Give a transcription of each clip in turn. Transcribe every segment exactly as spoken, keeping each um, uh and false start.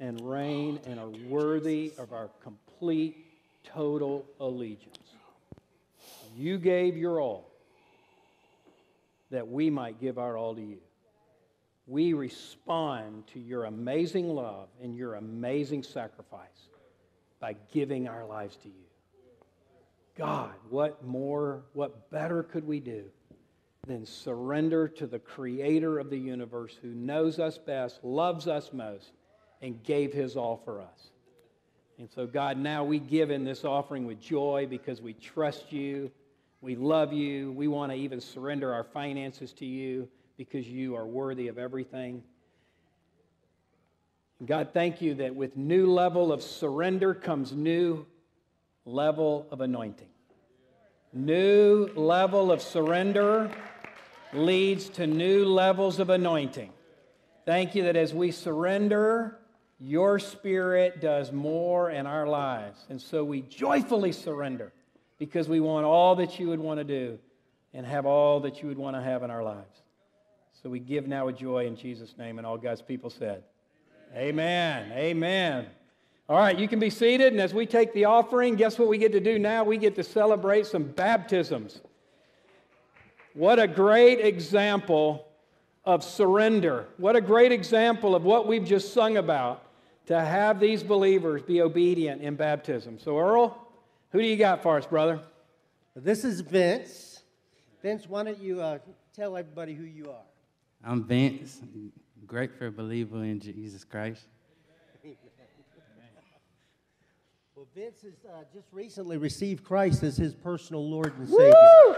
and reign and are worthy of our complete, total allegiance. You gave your all that we might give our all to you. We respond to your amazing love and your amazing sacrifice by giving our lives to you. God, what more, what better could we do than surrender to the Creator of the universe who knows us best, loves us most, and gave his all for us. And so, God, now we give in this offering with joy because we trust you, we love you, we want to even surrender our finances to you because you are worthy of everything. And God, thank you that with new level of surrender comes new level of anointing. New level of surrender leads to new levels of anointing. Thank you that as we surrender, your Spirit does more in our lives. And so we joyfully surrender because we want all that you would want to do and have all that you would want to have in our lives. So we give now with joy in Jesus' name, and all God's people said, amen. Amen. Amen. All right, you can be seated, and as we take the offering, guess what we get to do now? We get to celebrate some baptisms. What a great example of surrender. What a great example of what we've just sung about, to have these believers be obedient in baptism. So, Earl, who do you got for us, brother? This is Vince. Vince, why don't you uh, tell everybody who you are? I'm Vince, grateful believer in Jesus Christ. Well, Vince has uh, just recently received Christ as his personal Lord and Savior. Woo!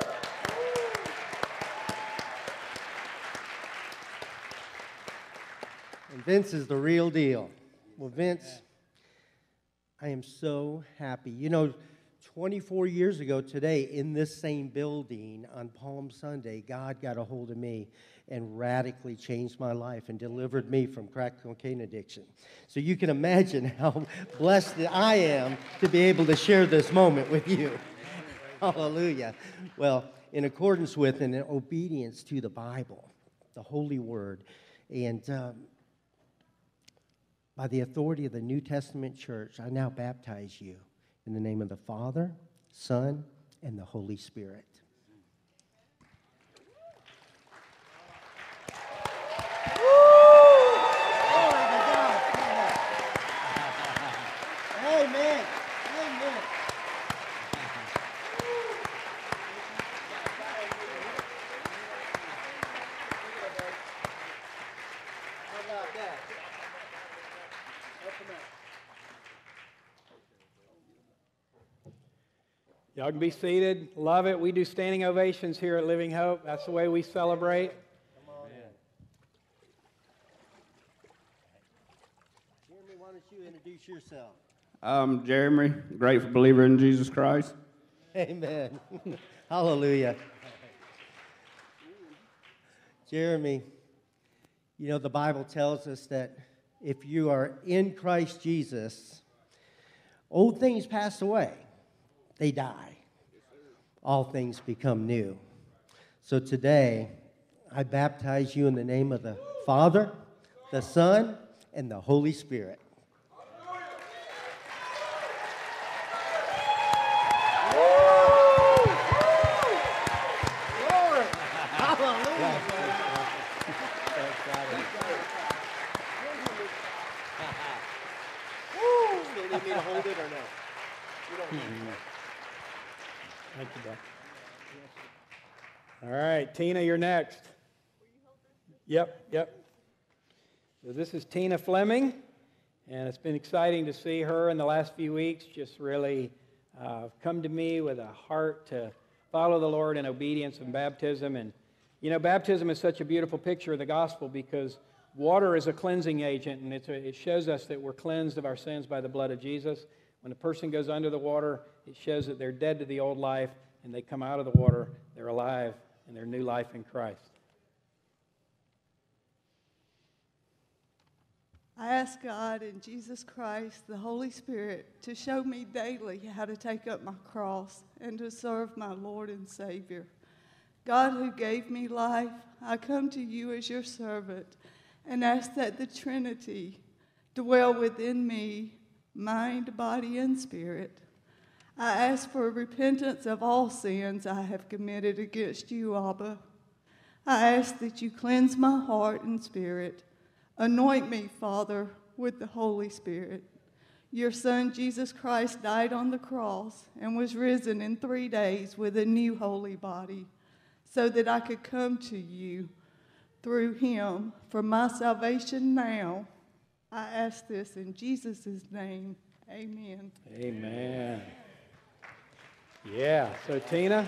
And Vince is the real deal. Well, Vince, I am so happy. You know, twenty-four years ago today, in this same building on Palm Sunday, God got a hold of me and radically changed my life and delivered me from crack cocaine addiction. So you can imagine how blessed I am to be able to share this moment with you. Hallelujah. Well, in accordance with and in obedience to the Bible, the Holy Word, and um, by the authority of the New Testament church, I now baptize you in the name of the Father, Son, and the Holy Spirit. Amen. Amen. How about that? Open up. Y'all can be seated. Love it. We do standing ovations here at Living Hope. That's the way we celebrate. Jeremy, why don't you introduce yourself? I'm Jeremy, grateful believer in Jesus Christ. Amen. Hallelujah. Jeremy, you know, the Bible tells us that if you are in Christ Jesus, old things pass away. They die. All things become new. So today, I baptize you in the name of the Father, the Son, and the Holy Spirit. Tina, you're next. Yep, yep. So this is Tina Fleming, and it's been exciting to see her in the last few weeks just really uh, come to me with a heart to follow the Lord in obedience and baptism. And, you know, baptism is such a beautiful picture of the gospel because water is a cleansing agent, and it's a, it shows us that we're cleansed of our sins by the blood of Jesus. When a person goes under the water, it shows that they're dead to the old life, and they come out of the water, they're alive and their new life in Christ. I ask God and Jesus Christ, the Holy Spirit, to show me daily how to take up my cross and to serve my Lord and Savior. God, who gave me life, I come to you as your servant and ask that the Trinity, Dwell within me, mind, body, and spirit. I ask for repentance of all sins I have committed against you, Abba. I ask that you cleanse my heart and spirit. Anoint me, Father, with the Holy Spirit. Your Son, Jesus Christ, died on the cross and was risen in three days with a new holy body, so that I could come to you through him for my salvation now. I ask this in Jesus' name. Amen. Amen. Yeah, so Tina,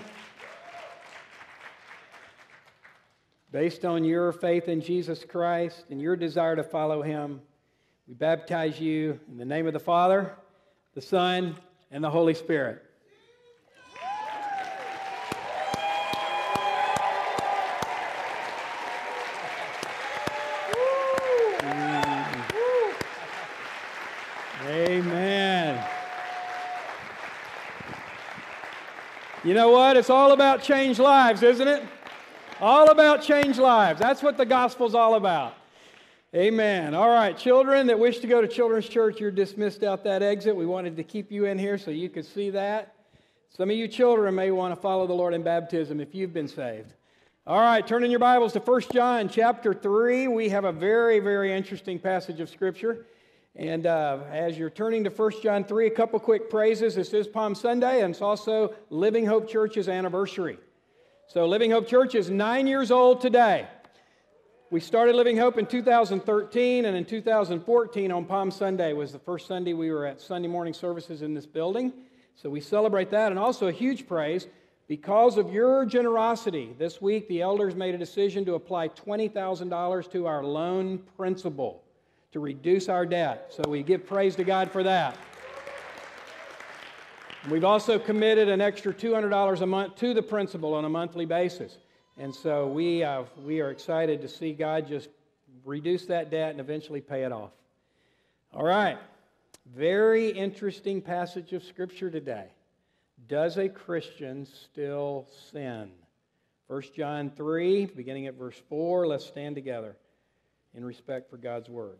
based on your faith in Jesus Christ and your desire to follow him, we baptize you in the name of the Father, the Son, and the Holy Spirit. You know what? It's all about change lives, isn't it? All about change lives. That's what the gospel's all about. Amen. All right, children that wish to go to Children's Church, you're dismissed out that exit. We wanted to keep you in here so you could see that. Some of you children may want to follow the Lord in baptism if you've been saved. All right, turn in your Bibles to First John chapter three. We have a very, very interesting passage of Scripture. And uh, as you're turning to First John three, a couple quick praises. This is Palm Sunday, and it's also Living Hope Church's anniversary. So Living Hope Church is nine years old today. We started Living Hope in two thousand thirteen, and in two thousand fourteen on Palm Sunday was the first Sunday we were at Sunday morning services in this building. So we celebrate that, and also a huge praise. Because of your generosity, this week the elders made a decision to apply twenty thousand dollars to our loan principal to reduce our debt. So we give praise to God for that. We've also committed an extra two hundred dollars a month to the principal on a monthly basis. And so we, uh, we are excited to see God just reduce that debt and eventually pay it off. All right. Very interesting passage of Scripture today. Does a Christian still sin? First John three, beginning at verse four. Let's stand together in respect for God's Word.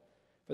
for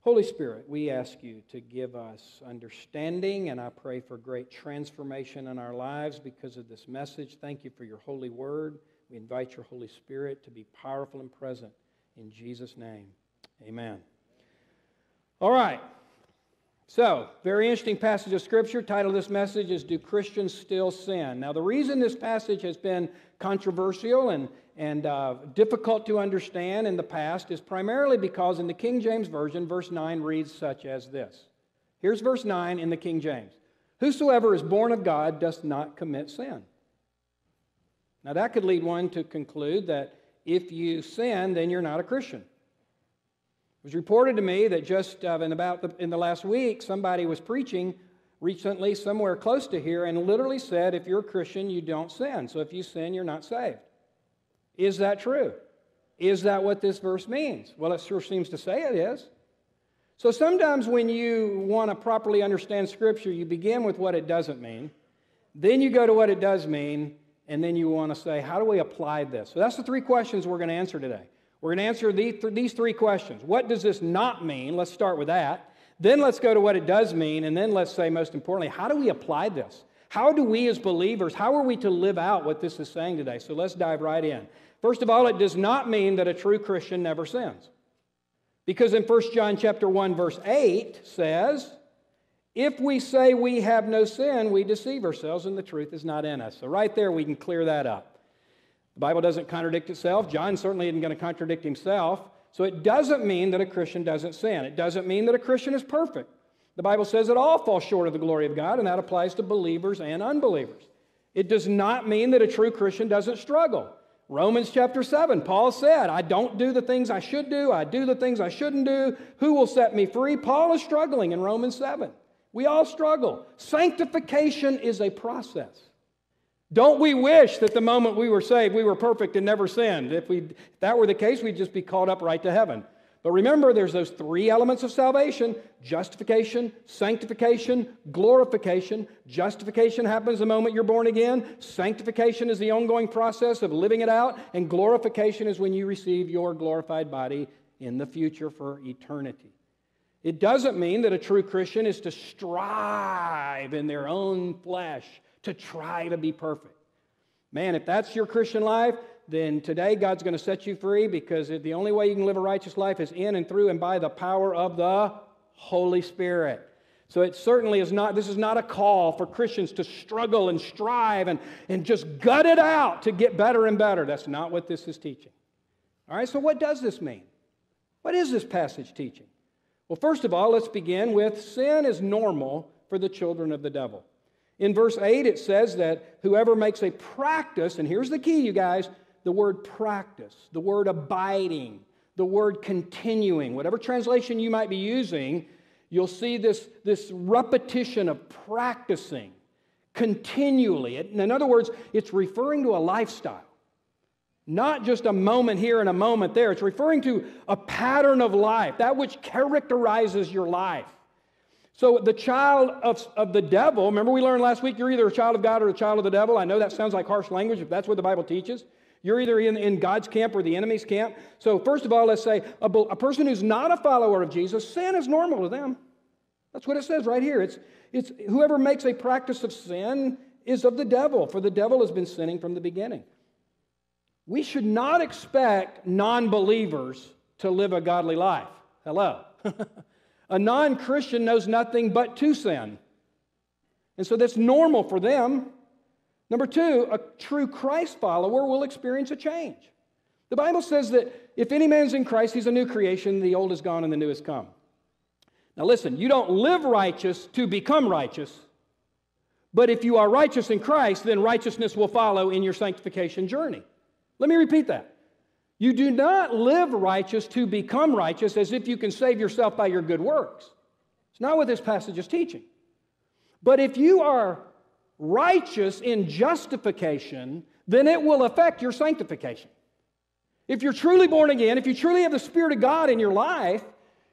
Holy Spirit, we ask you to give us understanding, and I pray for great transformation in our lives because of this message. Thank you for your holy word. We invite your Holy Spirit to be powerful and present in Jesus' name. Amen. All right. So, very interesting passage of Scripture. Title of this message is, Do Christians Still Sin? Now, the reason this passage has been controversial and and uh, difficult to understand in the past is primarily because in the King James Version, verse nine reads such as this. Here's verse nine in the King James. Whosoever is born of God doth not commit sin. Now that could lead one to conclude that if you sin, then you're not a Christian. It was reported to me that just uh, in, about the, in the last week, somebody was preaching recently somewhere close to here and literally said, if you're a Christian, you don't sin. So if you sin, you're not saved. Is that true? Is that what this verse means? Well, it sure seems to say it is. So sometimes when you want to properly understand Scripture, you begin with what it doesn't mean, then you go to what it does mean, and then you want to say, how do we apply this? So that's the three questions we're going to answer today. We're going to answer these three questions. What does this not mean? Let's start with that. Then let's go to what it does mean, and then let's say, most importantly, how do we apply this? How do we as believers, how are we to live out what this is saying today? So let's dive right in. First of all, it does not mean that a true Christian never sins. Because in First John chapter one, verse eight says, If we say we have no sin, we deceive ourselves and the truth is not in us. So right there we can clear that up. The Bible doesn't contradict itself. John certainly isn't going to contradict himself. So it doesn't mean that a Christian doesn't sin. It doesn't mean that a Christian is perfect. The Bible says it all falls short of the glory of God, and that applies to believers and unbelievers. It does not mean that a true Christian doesn't struggle. Romans chapter seven, Paul said, I don't do the things I should do. I do the things I shouldn't do. Who will set me free? Paul is struggling in Romans seven. We all struggle. Sanctification is a process. Don't we wish that the moment we were saved, we were perfect and never sinned? If, we, if that were the case, we'd just be called up right to heaven. But remember, there's those three elements of salvation: justification, sanctification, glorification. Justification happens the moment you're born again. Sanctification is the ongoing process of living it out. And glorification is when you receive your glorified body in the future for eternity. It doesn't mean that a true Christian is to strive in their own flesh to try to be perfect. Man, if that's your Christian life, then today God's going to set you free, because the only way you can live a righteous life is in and through and by the power of the Holy Spirit. So it certainly is not, this is not a call for Christians to struggle and strive and, and just gut it out to get better and better. That's not what this is teaching. All right, so what does this mean? What is this passage teaching? Well, first of all, let's begin with sin is normal for the children of the devil. In verse eight, it says that whoever makes a practice, and here's the key, you guys, the word practice, the word abiding, the word continuing, whatever translation you might be using, you'll see this, this repetition of practicing continually. In other words, it's referring to a lifestyle, not just a moment here and a moment there. It's referring to a pattern of life, that which characterizes your life. So the child of, of the devil, remember we learned last week, you're either a child of God or a child of the devil. I know that sounds like harsh language, if that's what the Bible teaches. You're either in, in God's camp or the enemy's camp. So first of all, let's say a, a person who's not a follower of Jesus, sin is normal to them. That's what it says right here. It's, it's whoever makes a practice of sin is of the devil, for the devil has been sinning from the beginning. We should not expect non-believers to live a godly life. Hello. A non-Christian knows nothing but to sin. And so that's normal for them. Number two, a true Christ follower will experience a change. The Bible says that if any man's in Christ, he's a new creation. The old is gone and the new has come. Now listen, you don't live righteous to become righteous. But if you are righteous in Christ, then righteousness will follow in your sanctification journey. Let me repeat that. You do not live righteous to become righteous as if you can save yourself by your good works. It's not what this passage is teaching. But if you are righteous in justification, then it will affect your sanctification. If you're truly born again, if you truly have the Spirit of God in your life,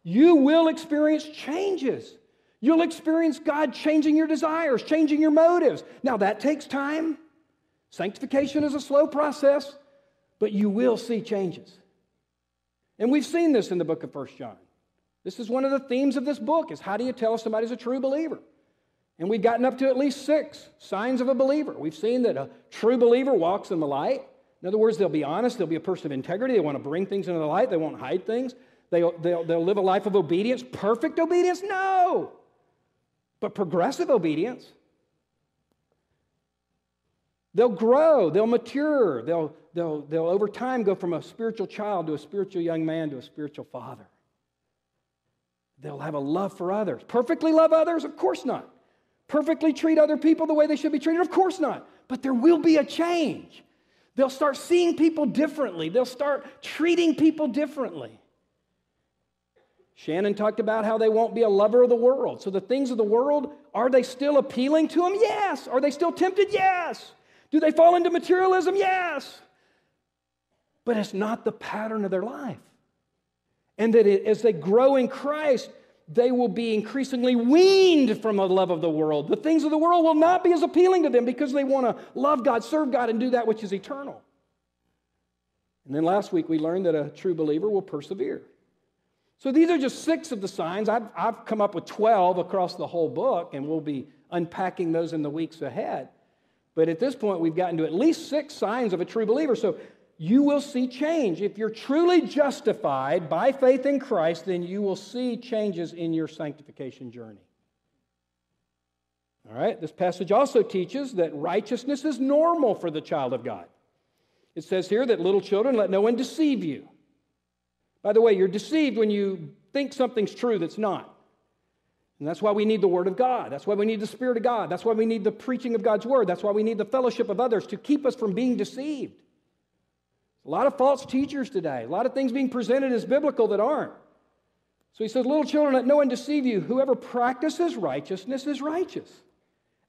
you will experience changes. You'll experience God changing your desires, changing your motives. Now, that takes time. Sanctification is a slow process. But you will see changes. And we've seen this in the book of First John. This is one of the themes of this book, is how do you tell if somebody's a true believer? And we've gotten up to at least six signs of a believer. We've seen that a true believer walks in the light. In other words, they'll be honest. They'll be a person of integrity. They want to bring things into the light. They won't hide things. They'll, they'll, they'll live a life of obedience. Perfect obedience? No. But progressive obedience. They'll grow, they'll mature, they'll, they'll, they'll over time go from a spiritual child to a spiritual young man to a spiritual father. They'll have a love for others. Perfectly love others? Of course not. Perfectly treat other people the way they should be treated? Of course not. But there will be a change. They'll start seeing people differently. They'll start treating people differently. Shannon talked about how they won't be a lover of the world. So the things of the world, are they still appealing to them? Yes. Are they still tempted? Yes. Do they fall into materialism? Yes. But it's not the pattern of their life. And that it, as they grow in Christ, they will be increasingly weaned from the love of the world. The things of the world will not be as appealing to them because they want to love God, serve God, and do that which is eternal. And then last week we learned that a true believer will persevere. So these are just six of the signs. I've, I've come up with twelve across the whole book, and we'll be unpacking those in the weeks ahead. But at this point, we've gotten to at least six signs of a true believer. So you will see change. If you're truly justified by faith in Christ, then you will see changes in your sanctification journey. All right, this passage also teaches that righteousness is normal for the child of God. It says here that little children, let no one deceive you. By the way, you're deceived when you think something's true that's not. And that's why we need the Word of God. That's why we need the Spirit of God. That's why we need the preaching of God's Word. That's why we need the fellowship of others to keep us from being deceived. A lot of false teachers today. A lot of things being presented as biblical that aren't. So he says, little children, let no one deceive you. Whoever practices righteousness is righteous,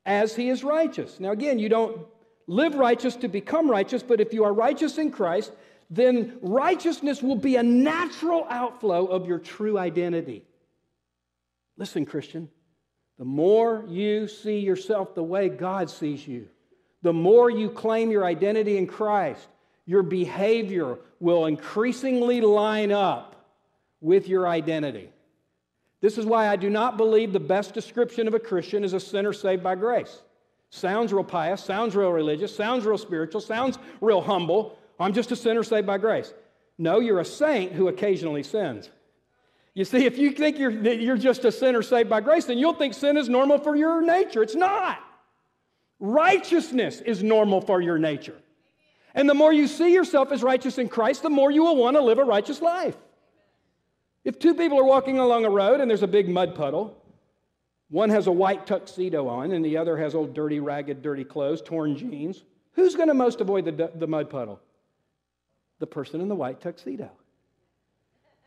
as he is righteous. Now again, you don't live righteous to become righteous, but if you are righteous in Christ, then righteousness will be a natural outflow of your true identity. Listen, Christian, the more you see yourself the way God sees you, the more you claim your identity in Christ, your behavior will increasingly line up with your identity. This is why I do not believe the best description of a Christian is a sinner saved by grace. Sounds real pious, sounds real religious, sounds real spiritual, sounds real humble. I'm just a sinner saved by grace. No, you're a saint who occasionally sins. You see, if you think you're, that you're just a sinner saved by grace, then you'll think sin is normal for your nature. It's not. Righteousness is normal for your nature. And the more you see yourself as righteous in Christ, the more you will want to live a righteous life. If two people are walking along a road and there's a big mud puddle, one has a white tuxedo on and the other has old dirty, ragged, dirty clothes, torn jeans, who's going to most avoid the, the mud puddle? The person in the white tuxedo.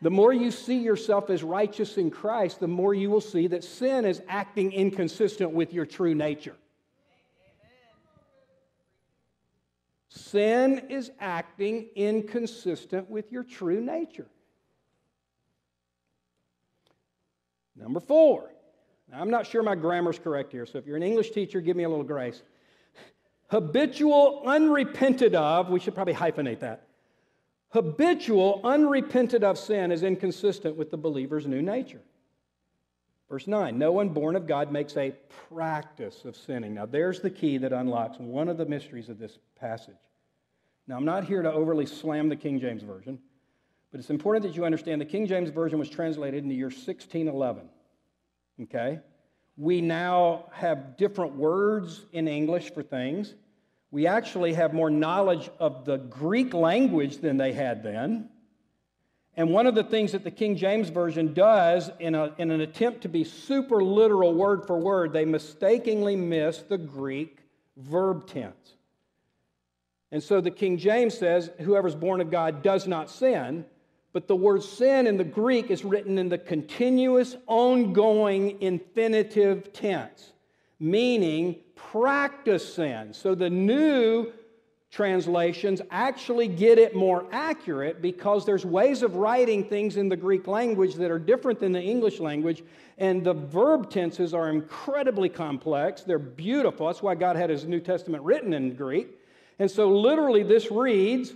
The more you see yourself as righteous in Christ, the more you will see that sin is acting inconsistent with your true nature. Sin is acting inconsistent with your true nature. Number four. Now, I'm not sure my grammar's correct here, so if you're an English teacher, give me a little grace. Habitual, unrepented of, we should probably hyphenate that. Habitual, unrepented of sin is inconsistent with the believer's new nature. Verse nine, no one born of God makes a practice of sinning. Now, there's the key that unlocks one of the mysteries of this passage. Now, I'm not here to overly slam the King James Version, but it's important that you understand the King James Version was translated in the year sixteen eleven, okay? We now have different words in English for things. We actually have more knowledge of the Greek language than they had then. And one of the things that the King James Version does in, a, in an attempt to be super literal word for word, they mistakenly miss the Greek verb tense. And so the King James says, whoever's born of God does not sin. But the word sin in the Greek is written in the continuous, ongoing, infinitive tense, meaning practice sin. So the new translations actually get it more accurate because there's ways of writing things in the Greek language that are different than the English language, and the verb tenses are incredibly complex. They're beautiful. That's why God had His New Testament written in Greek. And so literally this reads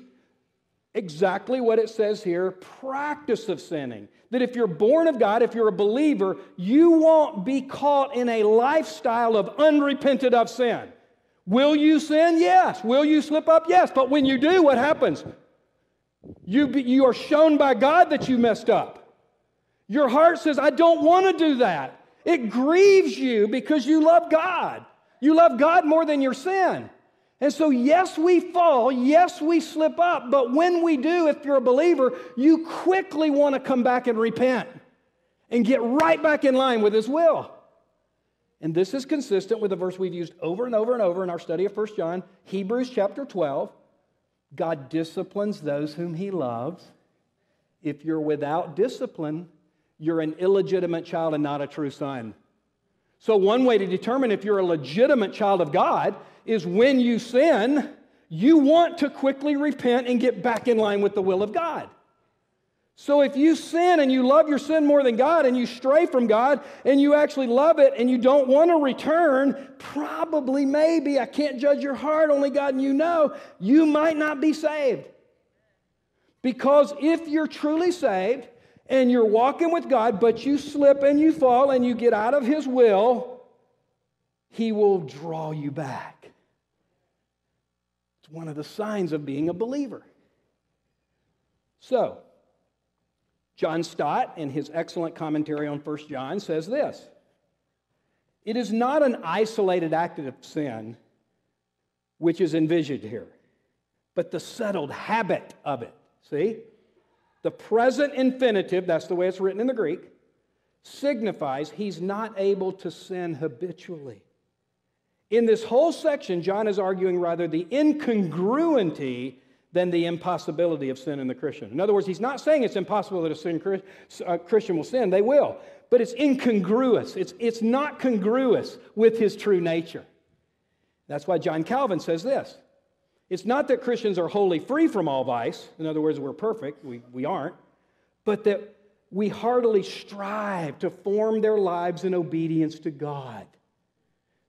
exactly what it says here, practice of sinning. That if you're born of God, if you're a believer, you won't be caught in a lifestyle of unrepented of sin. Will you sin? Yes. Will you slip up? Yes. But when you do, what happens? You, be, you are shown by God that you messed up. Your heart says, I don't want to do that. It grieves you because you love God. You love God more than your sin. And so, yes, we fall, yes, we slip up, but when we do, if you're a believer, you quickly want to come back and repent and get right back in line with His will. And this is consistent with the verse we've used over and over and over in our study of First John, Hebrews chapter twelve. God disciplines those whom He loves. If you're without discipline, you're an illegitimate child and not a true son. So one way to determine if you're a legitimate child of God is when you sin, you want to quickly repent and get back in line with the will of God. So if you sin and you love your sin more than God and you stray from God and you actually love it and you don't want to return, probably, maybe, I can't judge your heart, only God and you know, you might not be saved. Because if you're truly saved and you're walking with God, but you slip and you fall and you get out of His will, He will draw you back. It's one of the signs of being a believer. So, John Stott, in his excellent commentary on First John, says this. It is not an isolated act of sin, which is envisioned here, but the settled habit of it. See? The present infinitive, that's the way it's written in the Greek, signifies he's not able to sin habitually. In this whole section, John is arguing rather the incongruity than the impossibility of sin in the Christian. In other words, he's not saying it's impossible that a, sin, a Christian will sin. They will. But it's incongruous. It's, it's not congruous with his true nature. That's why John Calvin says this. It's not that Christians are wholly free from all vice. In other words, we're perfect. We, we aren't. But that we heartily strive to form their lives in obedience to God.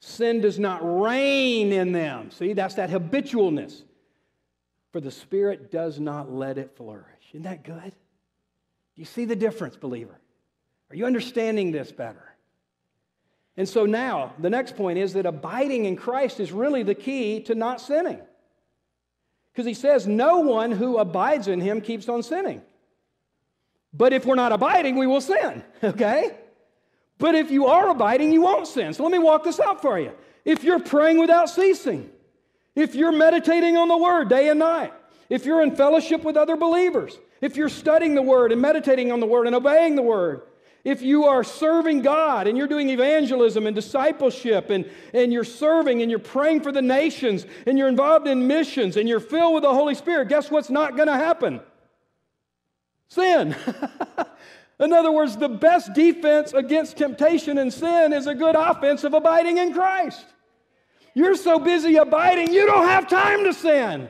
Sin does not reign in them. See, that's that habitualness. For the Spirit does not let it flourish. Isn't that good? Do you see the difference, believer? Are you understanding this better? And so now, the next point is that abiding in Christ is really the key to not sinning. Because he says, no one who abides in him keeps on sinning. But if we're not abiding, we will sin, okay? But if you are abiding, you won't sin. So let me walk this out for you. If you're praying without ceasing, if you're meditating on the Word day and night, if you're in fellowship with other believers, if you're studying the Word and meditating on the Word and obeying the Word, if you are serving God and you're doing evangelism and discipleship and, and you're serving and you're praying for the nations and you're involved in missions and you're filled with the Holy Spirit, guess what's not going to happen? Sin. In other words, the best defense against temptation and sin is a good offense of abiding in Christ. You're so busy abiding, you don't have time to sin.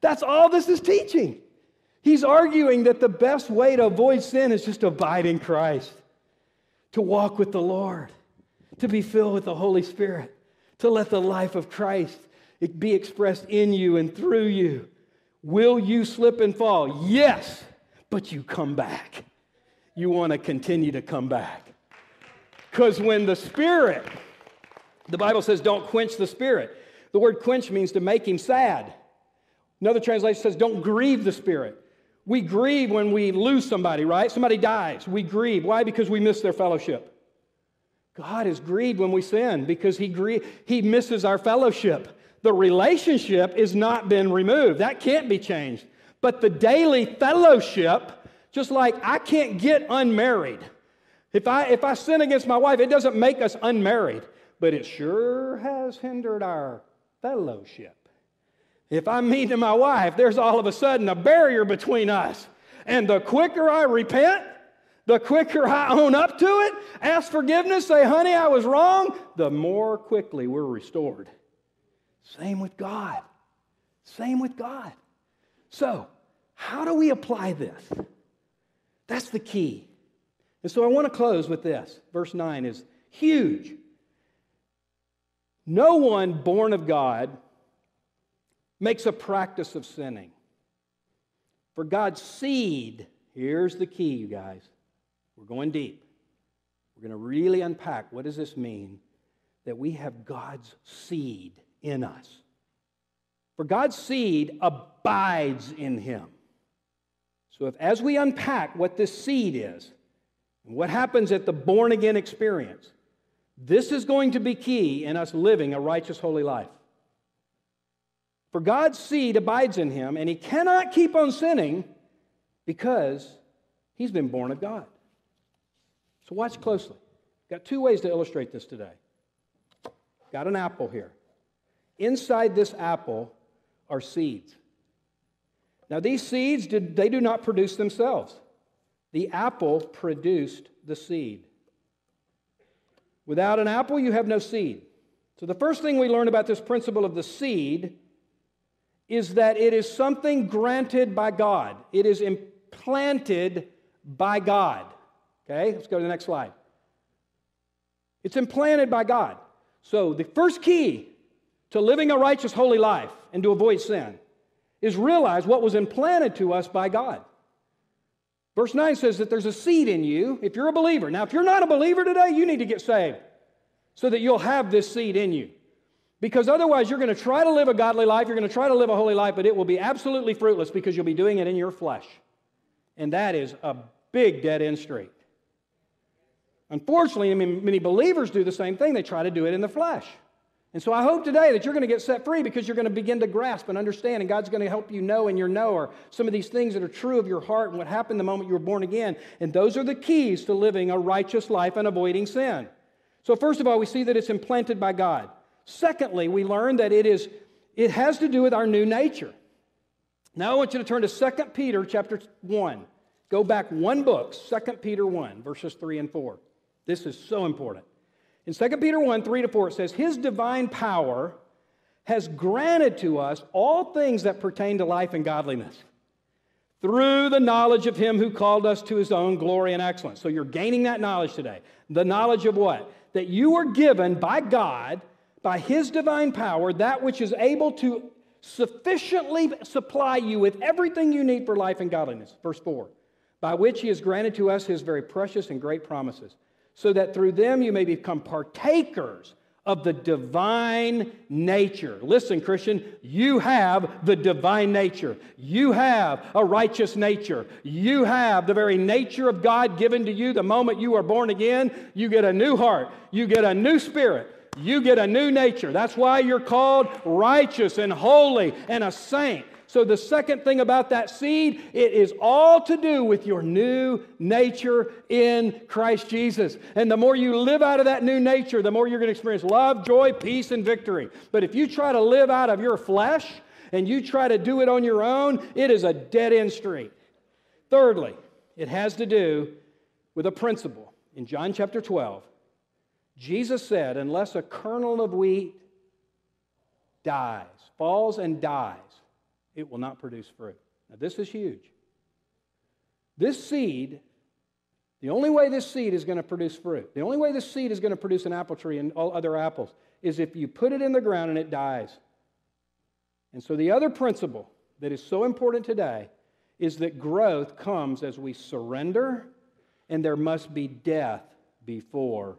That's all this is teaching. He's arguing that the best way to avoid sin is just to abide in Christ, to walk with the Lord, to be filled with the Holy Spirit, to let the life of Christ be expressed in you and through you. Will you slip and fall? Yes, but you come back. You want to continue to come back. Because when the Spirit, the Bible says, don't quench the Spirit. The word quench means to make him sad. Another translation says, don't grieve the Spirit. We grieve when we lose somebody, right? Somebody dies. We grieve. Why? Because we miss their fellowship. God is grieved when we sin because he grie- He misses our fellowship. The relationship has not been removed. That can't be changed. But the daily fellowship, just like I can't get unmarried. If I, if I sin against my wife, it doesn't make us unmarried. But it sure has hindered our fellowship. If I'm mean to my wife, there's all of a sudden a barrier between us. And the quicker I repent, the quicker I own up to it, ask forgiveness, say, honey, I was wrong, the more quickly we're restored. Same with God. Same with God. So, how do we apply this? That's the key. And so I want to close with this. Verse nine is huge. No one born of God makes a practice of sinning. For God's seed, here's the key, you guys. We're going deep. We're going to really unpack what does this mean that we have God's seed in us. For God's seed abides in him. So if as we unpack what this seed is, and what happens at the born-again experience, this is going to be key in us living a righteous, holy life. For God's seed abides in him, and he cannot keep on sinning because he's been born of God. So watch closely. Got two ways to illustrate this today. Got an apple here. Inside this apple are seeds. Now these seeds, did, they do not produce themselves. The apple produced the seed. Without an apple, you have no seed. So the first thing we learn about this principle of the seed is that it is something granted by God. It is implanted by God. Okay, let's go to the next slide. It's implanted by God. So the first key to living a righteous, holy life and to avoid sin is realize what was implanted to us by God. Verse nine says that there's a seed in you if you're a believer. Now, if you're not a believer today, you need to get saved so that you'll have this seed in you. Because otherwise, you're going to try to live a godly life, you're going to try to live a holy life, but it will be absolutely fruitless because you'll be doing it in your flesh. And that is a big dead-end street. Unfortunately, I mean, many believers do the same thing. They try to do it in the flesh. And so I hope today that you're going to get set free because you're going to begin to grasp and understand, and God's going to help you know in your knower some of these things that are true of your heart and what happened the moment you were born again. And those are the keys to living a righteous life and avoiding sin. So first of all, we see that it's implanted by God. Secondly, we learn that it is it has to do with our new nature. Now I want you to turn to Second Peter chapter one. Go back one book, Second Peter one, verses three and four. This is so important. In Second Peter one, three to four, it says, His divine power has granted to us all things that pertain to life and godliness through the knowledge of Him who called us to His own glory and excellence. So you're gaining that knowledge today. The knowledge of what? That you were given by God, by His divine power, that which is able to sufficiently supply you with everything you need for life and godliness. Verse four, by which He has granted to us His very precious and great promises, so that through them you may become partakers of the divine nature. Listen, Christian, you have the divine nature. You have a righteous nature. You have the very nature of God given to you the moment you are born again. You get a new heart. You get a new spirit. You get a new nature. That's why you're called righteous and holy and a saint. So the second thing about that seed, it is all to do with your new nature in Christ Jesus. And the more you live out of that new nature, the more you're going to experience love, joy, peace, and victory. But if you try to live out of your flesh and you try to do it on your own, it is a dead-end street. Thirdly, it has to do with a principle. In John chapter twelve, Jesus said, unless a kernel of wheat dies, falls and dies, it will not produce fruit. Now, this is huge. This seed, the only way this seed is going to produce fruit, the only way this seed is going to produce an apple tree and all other apples, is if you put it in the ground and it dies. And so the other principle that is so important today is that growth comes as we surrender, and there must be death before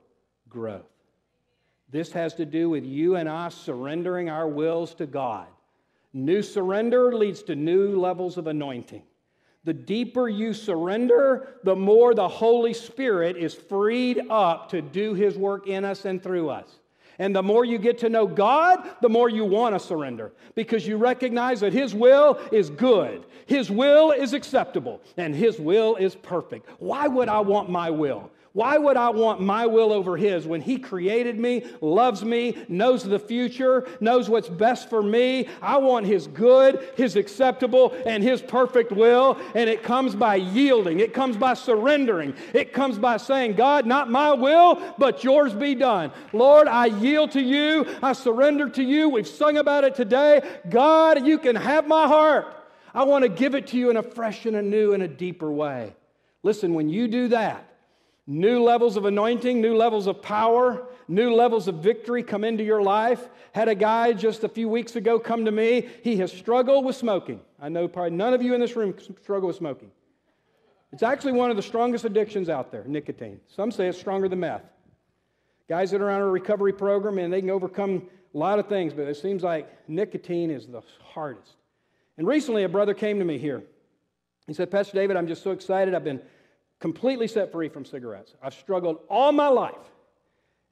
growth. This has to do with you and I surrendering our wills to God. New surrender leads to new levels of anointing. The deeper you surrender, the more the Holy Spirit is freed up to do His work in us and through us. And the more you get to know God, the more you want to surrender, because you recognize that His will is good, His will is acceptable, and His will is perfect. Why would I want my will? Why would I want my will over His when He created me, loves me, knows the future, knows what's best for me? I want His good, His acceptable, and His perfect will, and it comes by yielding. It comes by surrendering. It comes by saying, God, not my will, but yours be done. Lord, I yield to you. I surrender to you. We've sung about it today. God, you can have my heart. I want to give it to you in a fresh and a new and a deeper way. Listen, when you do that, new levels of anointing, new levels of power, new levels of victory come into your life. Had a guy just a few weeks ago come to me. He has struggled with smoking. I know probably none of you in this room struggle with smoking. It's actually one of the strongest addictions out there, nicotine. Some say it's stronger than meth. Guys that are on a recovery program, and they can overcome a lot of things, but it seems like nicotine is the hardest. And recently a brother came to me here. He said, Pastor David, I'm just so excited. I've been completely set free from cigarettes. I've struggled all my life.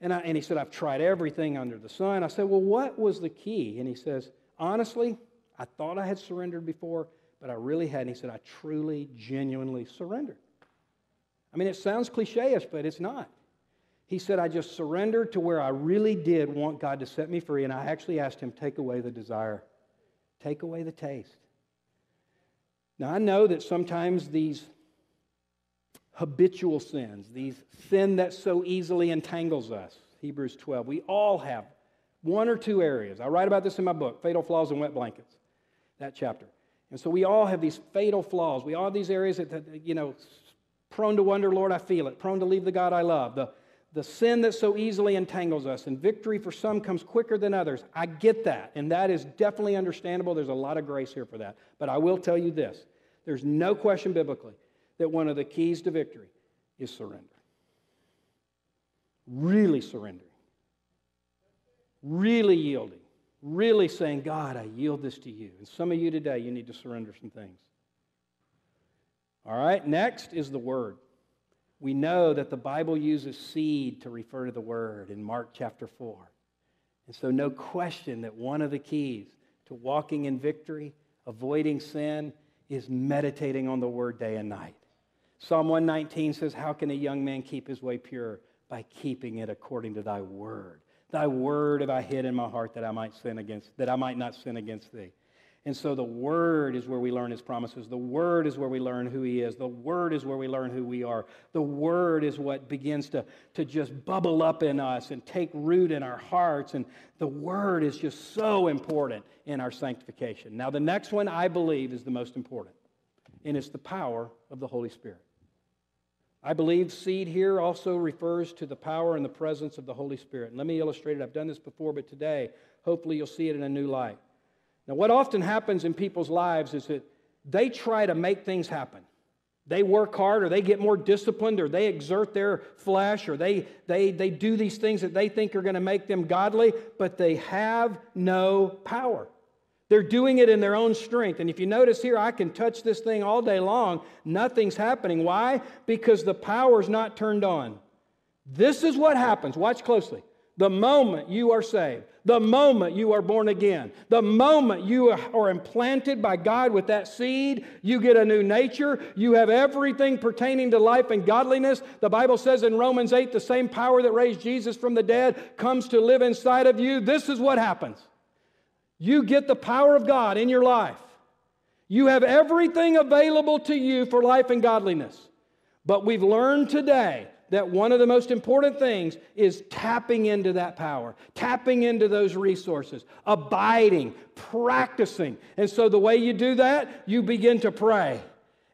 And, I, and he said, I've tried everything under the sun. I said, well, what was the key? And he says, honestly, I thought I had surrendered before, but I really hadn't. He said, I truly, genuinely surrendered. I mean, it sounds cliche-ish, but it's not. He said, I just surrendered to where I really did want God to set me free, and I actually asked Him, take away the desire. Take away the taste. Now, I know that sometimes these habitual sins, these sin that so easily entangles us. Hebrews twelve. We all have one or two areas. I write about this in my book, Fatal Flaws and Wet Blankets, that chapter. And so we all have these fatal flaws. We all have these areas that, that you know, prone to wonder, Lord, I feel it. Prone to leave the God I love. The, the sin that so easily entangles us. And victory for some comes quicker than others. I get that. And that is definitely understandable. There's a lot of grace here for that. But I will tell you this. There's no question biblically that one of the keys to victory is surrender. Really surrendering. Really yielding. Really saying, God, I yield this to you. And some of you today, you need to surrender some things. All right, next is the Word. we know that the Bible uses seed to refer to the word in Mark chapter four. And so no question that one of the keys to walking in victory, avoiding sin, is meditating on the word day and night. Psalm one nineteen says, how can a young man keep his way pure? By keeping it according to thy word. Thy word have I hid in my heart that I might sin against, that I might not sin against thee. And so the word is where we learn his promises. The word is where we learn who he is. The word is where we learn who we are. The word is what begins to, to just bubble up in us and take root in our hearts. And the word is just so important in our sanctification. Now, the next one I believe is the most important, and it's the power of the Holy Spirit. I believe seed here also refers to the power and the presence of the Holy Spirit. And let me illustrate it. I've done this before, but today, hopefully you'll see it in a new light. Now, what often happens in people's lives is that they try to make things happen. They work hard, or they get more disciplined, or they exert their flesh, or they, they, they do these things that they think are going to make them godly, but they have no power. They're doing it in their own strength. And if you notice here, I can touch this thing all day long. Nothing's happening. Why? Because the power's not turned on. This is what happens. Watch closely. The moment you are saved, the moment you are born again, the moment you are implanted by God with that seed, you get a new nature, you have everything pertaining to life and godliness. The Bible says in Romans eight, the same power that raised Jesus from the dead comes to live inside of you. This is what happens. You get the power of God in your life. You have everything available to you for life and godliness. But we've learned today that one of the most important things is tapping into that power, tapping into those resources, abiding, practicing. And so the way you do that, you begin to pray.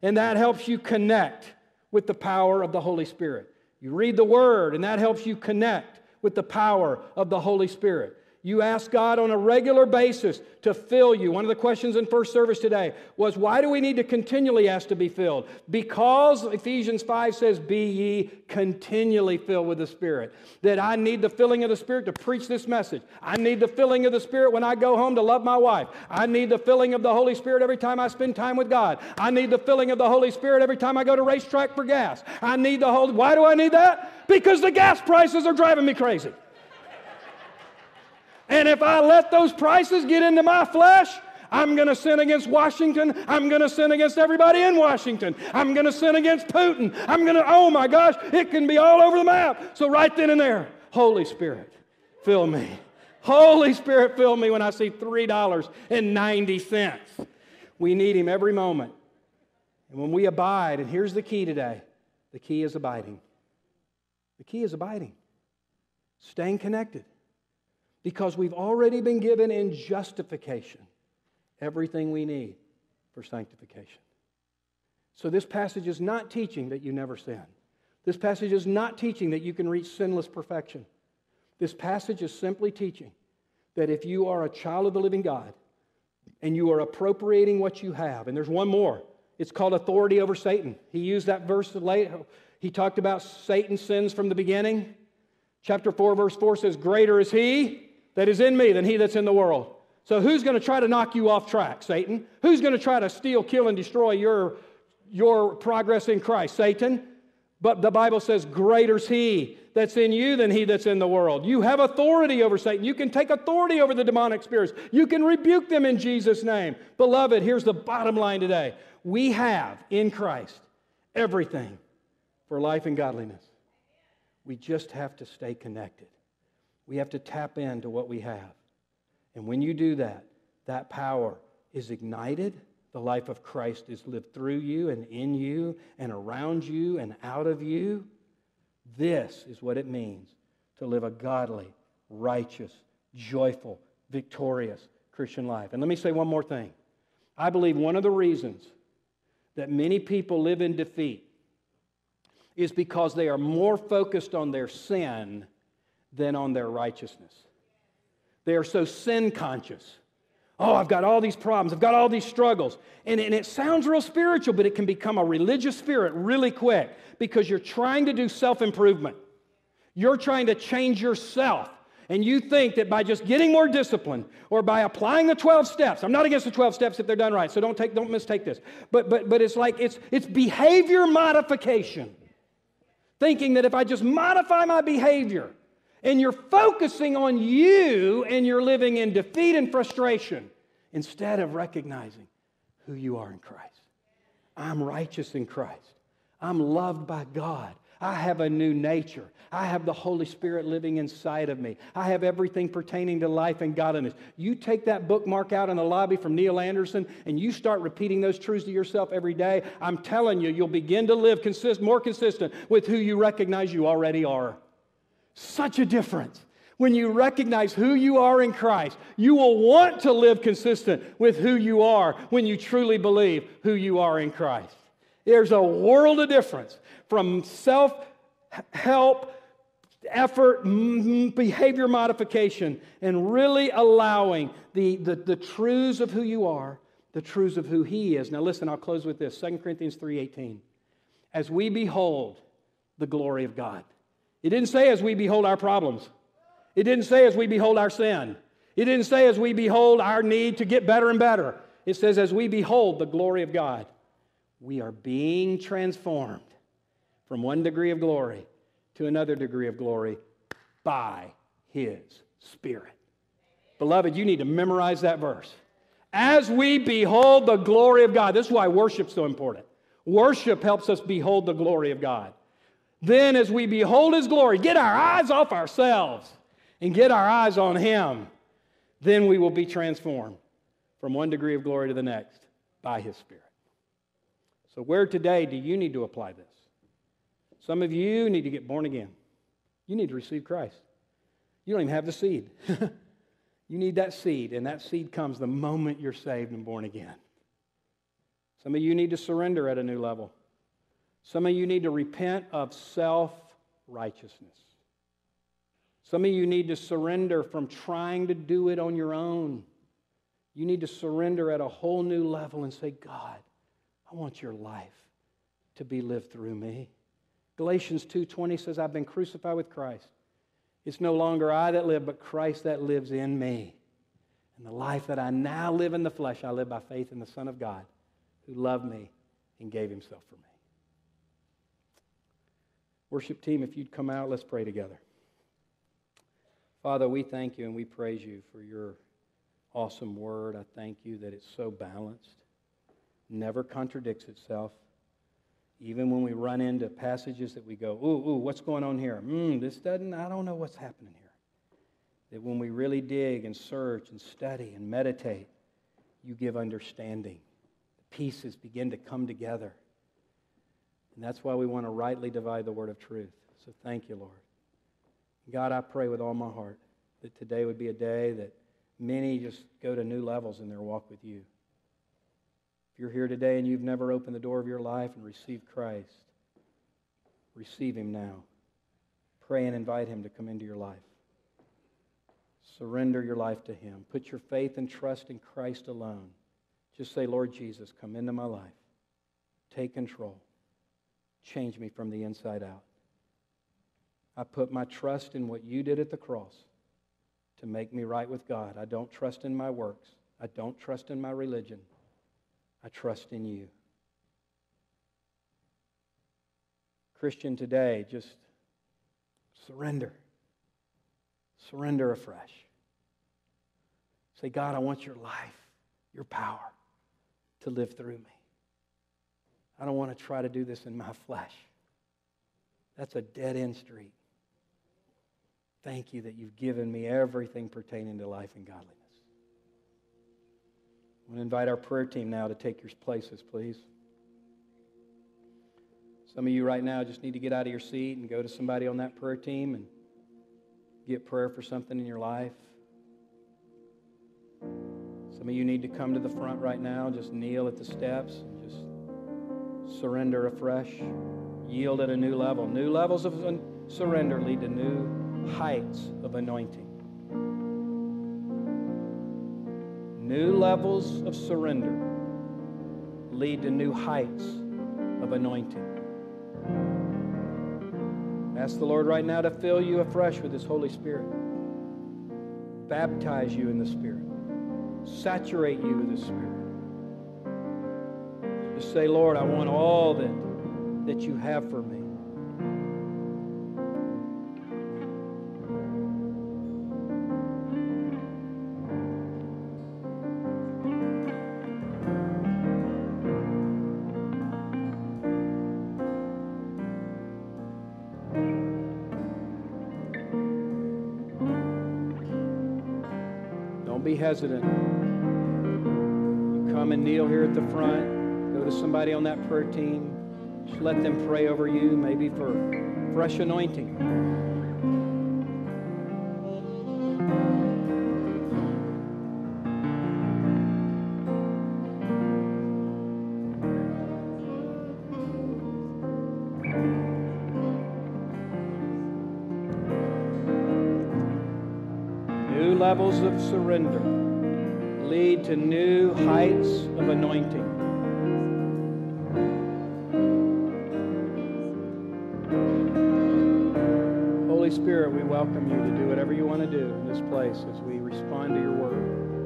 And that helps you connect with the power of the Holy Spirit. You read the Word, and that helps you connect with the power of the Holy Spirit. You ask God on a regular basis to fill you. One of the questions in first service today was, why do we need to continually ask to be filled? Because Ephesians five says, be ye continually filled with the Spirit. That I need the filling of the Spirit to preach this message. I need the filling of the Spirit when I go home to love my wife. I need the filling of the Holy Spirit every time I spend time with God. I need the filling of the Holy Spirit every time I go to racetrack for gas. I need the Holy... Why do I need that? Because the gas prices are driving me crazy. And if I let those prices get into my flesh, I'm going to sin against Washington. I'm going to sin against everybody in Washington. I'm going to sin against Putin. I'm going to, oh my gosh, it can be all over the map. So right then and there, Holy Spirit, fill me. Holy Spirit, fill me when I see three dollars and ninety cents. We need Him every moment. And when we abide, and here's the key today, the key is abiding. The key is abiding. Staying connected. Because we've already been given in justification everything we need for sanctification. So this passage is not teaching that you never sin. This passage is not teaching that you can reach sinless perfection. This passage is simply teaching that if you are a child of the living God and you are appropriating what you have, and there's one more, it's called authority over Satan. He used that verse later. He talked about Satan's sins from the beginning. Chapter four, verse four says, greater is he that is in me than he that's in the world. So who's going to try to knock you off track, Satan? Who's going to try to steal, kill, and destroy your, your progress in Christ, Satan? But the Bible says, greater is he that's in you than he that's in the world. You have authority over Satan. You can take authority over the demonic spirits. You can rebuke them in Jesus' name. Beloved, here's the bottom line today. We have in Christ everything for life and godliness. We just have to stay connected. We have to tap into what we have. And when you do that, that power is ignited. The life of Christ is lived through you and in you and around you and out of you. This is what it means to live a godly, righteous, joyful, victorious Christian life. And let me say one more thing. I believe one of the reasons that many people live in defeat is because they are more focused on their sin than on their righteousness. They are so sin conscious. Oh, I've got all these problems. I've got all these struggles. And, and it sounds real spiritual, but it can become a religious spirit really quick because you're trying to do self-improvement. You're trying to change yourself. And you think that by just getting more discipline or by applying the twelve steps, I'm not against the twelve steps if they're done right, so don't take, don't mistake this. But, but, but it's like it's, it's behavior modification. thinking that if I just modify my behavior, and you're focusing on you, and you're living in defeat and frustration instead of recognizing who you are in Christ. I'm righteous in Christ. I'm loved by God. I have a new nature. I have the Holy Spirit living inside of me. I have everything pertaining to life and godliness. You take that bookmark out in the lobby from Neil Anderson and you start repeating those truths to yourself every day. I'm telling you, you'll begin to live consist- more consistent with who you recognize you already are. Such a difference. When you recognize who you are in Christ, you will want to live consistent with who you are when you truly believe who you are in Christ. There's a world of difference from self-help, effort, behavior modification, and really allowing the, the, the truths of who you are, the truths of who He is. Now listen, I'll close with this, Second Corinthians three eighteen. As we behold the glory of God. It didn't say as we behold our problems. It didn't say as we behold our sin. It didn't say as we behold our need to get better and better. It says as we behold the glory of God, we are being transformed from one degree of glory to another degree of glory by His Spirit. Beloved, you need to memorize that verse. As we behold the glory of God. This is why worship's so important. Worship helps us behold the glory of God. Then as we behold His glory, get our eyes off ourselves and get our eyes on Him, then we will be transformed from one degree of glory to the next by His Spirit. So where today do you need to apply this? Some of you need to get born again. You need to receive Christ. You don't even have the seed. You need that seed, and that seed comes the moment you're saved and born again. Some of you need to surrender at a new level. Some of you need to repent of self-righteousness. Some of you need to surrender from trying to do it on your own. You need to surrender at a whole new level and say, God, I want your life to be lived through me. Galatians two twenty says, I've been crucified with Christ. It's no longer I that live, but Christ that lives in me. And the life that I now live in the flesh, I live by faith in the Son of God, who loved me and gave Himself for me. Worship team, if you'd come out, let's pray together. Father, we thank You and we praise You for Your awesome word. I thank You that it's so balanced, never contradicts itself. Even when we run into passages that we go, ooh, ooh, what's going on here? Mm, this doesn't, I don't know what's happening here. That when we really dig and search and study and meditate, You give understanding. The pieces begin to come together. And that's why we want to rightly divide the word of truth. So thank You, Lord. God, I pray with all my heart that today would be a day that many just go to new levels in their walk with You. If you're here today and you've never opened the door of your life and received Christ, receive Him now. Pray and invite Him to come into your life. Surrender your life to Him. Put your faith and trust in Christ alone. Just say, Lord Jesus, come into my life. Take control. Change me from the inside out. I put my trust in what You did at the cross to make me right with God. I don't trust in my works. I don't trust in my religion. I trust in You. Christian, today, just surrender. Surrender afresh. Say, God, I want Your life, Your power to live through me. I don't want to try to do this in my flesh. That's a dead-end street. Thank You that You've given me everything pertaining to life and godliness. I want to invite our prayer team now to take your places, please. Some of you right now just need to get out of your seat and go to somebody on that prayer team and get prayer for something in your life. Some of you need to come to the front right now, just kneel at the steps and just surrender afresh, yield at a new level. New levels of surrender lead to new heights of anointing. New levels of surrender lead to new heights of anointing. Ask the Lord right now to fill you afresh with His Holy Spirit. Baptize you in the Spirit. Saturate you with the Spirit. Say, Lord, I want all that, that You have for me. Don't be hesitant. You come and kneel here at the front. Go to somebody on that prayer team. Just let them pray over you, maybe for fresh anointing. Levels of surrender lead to new heights of anointing. Holy Spirit, we welcome you to do whatever you want to do in this place as we respond to your word.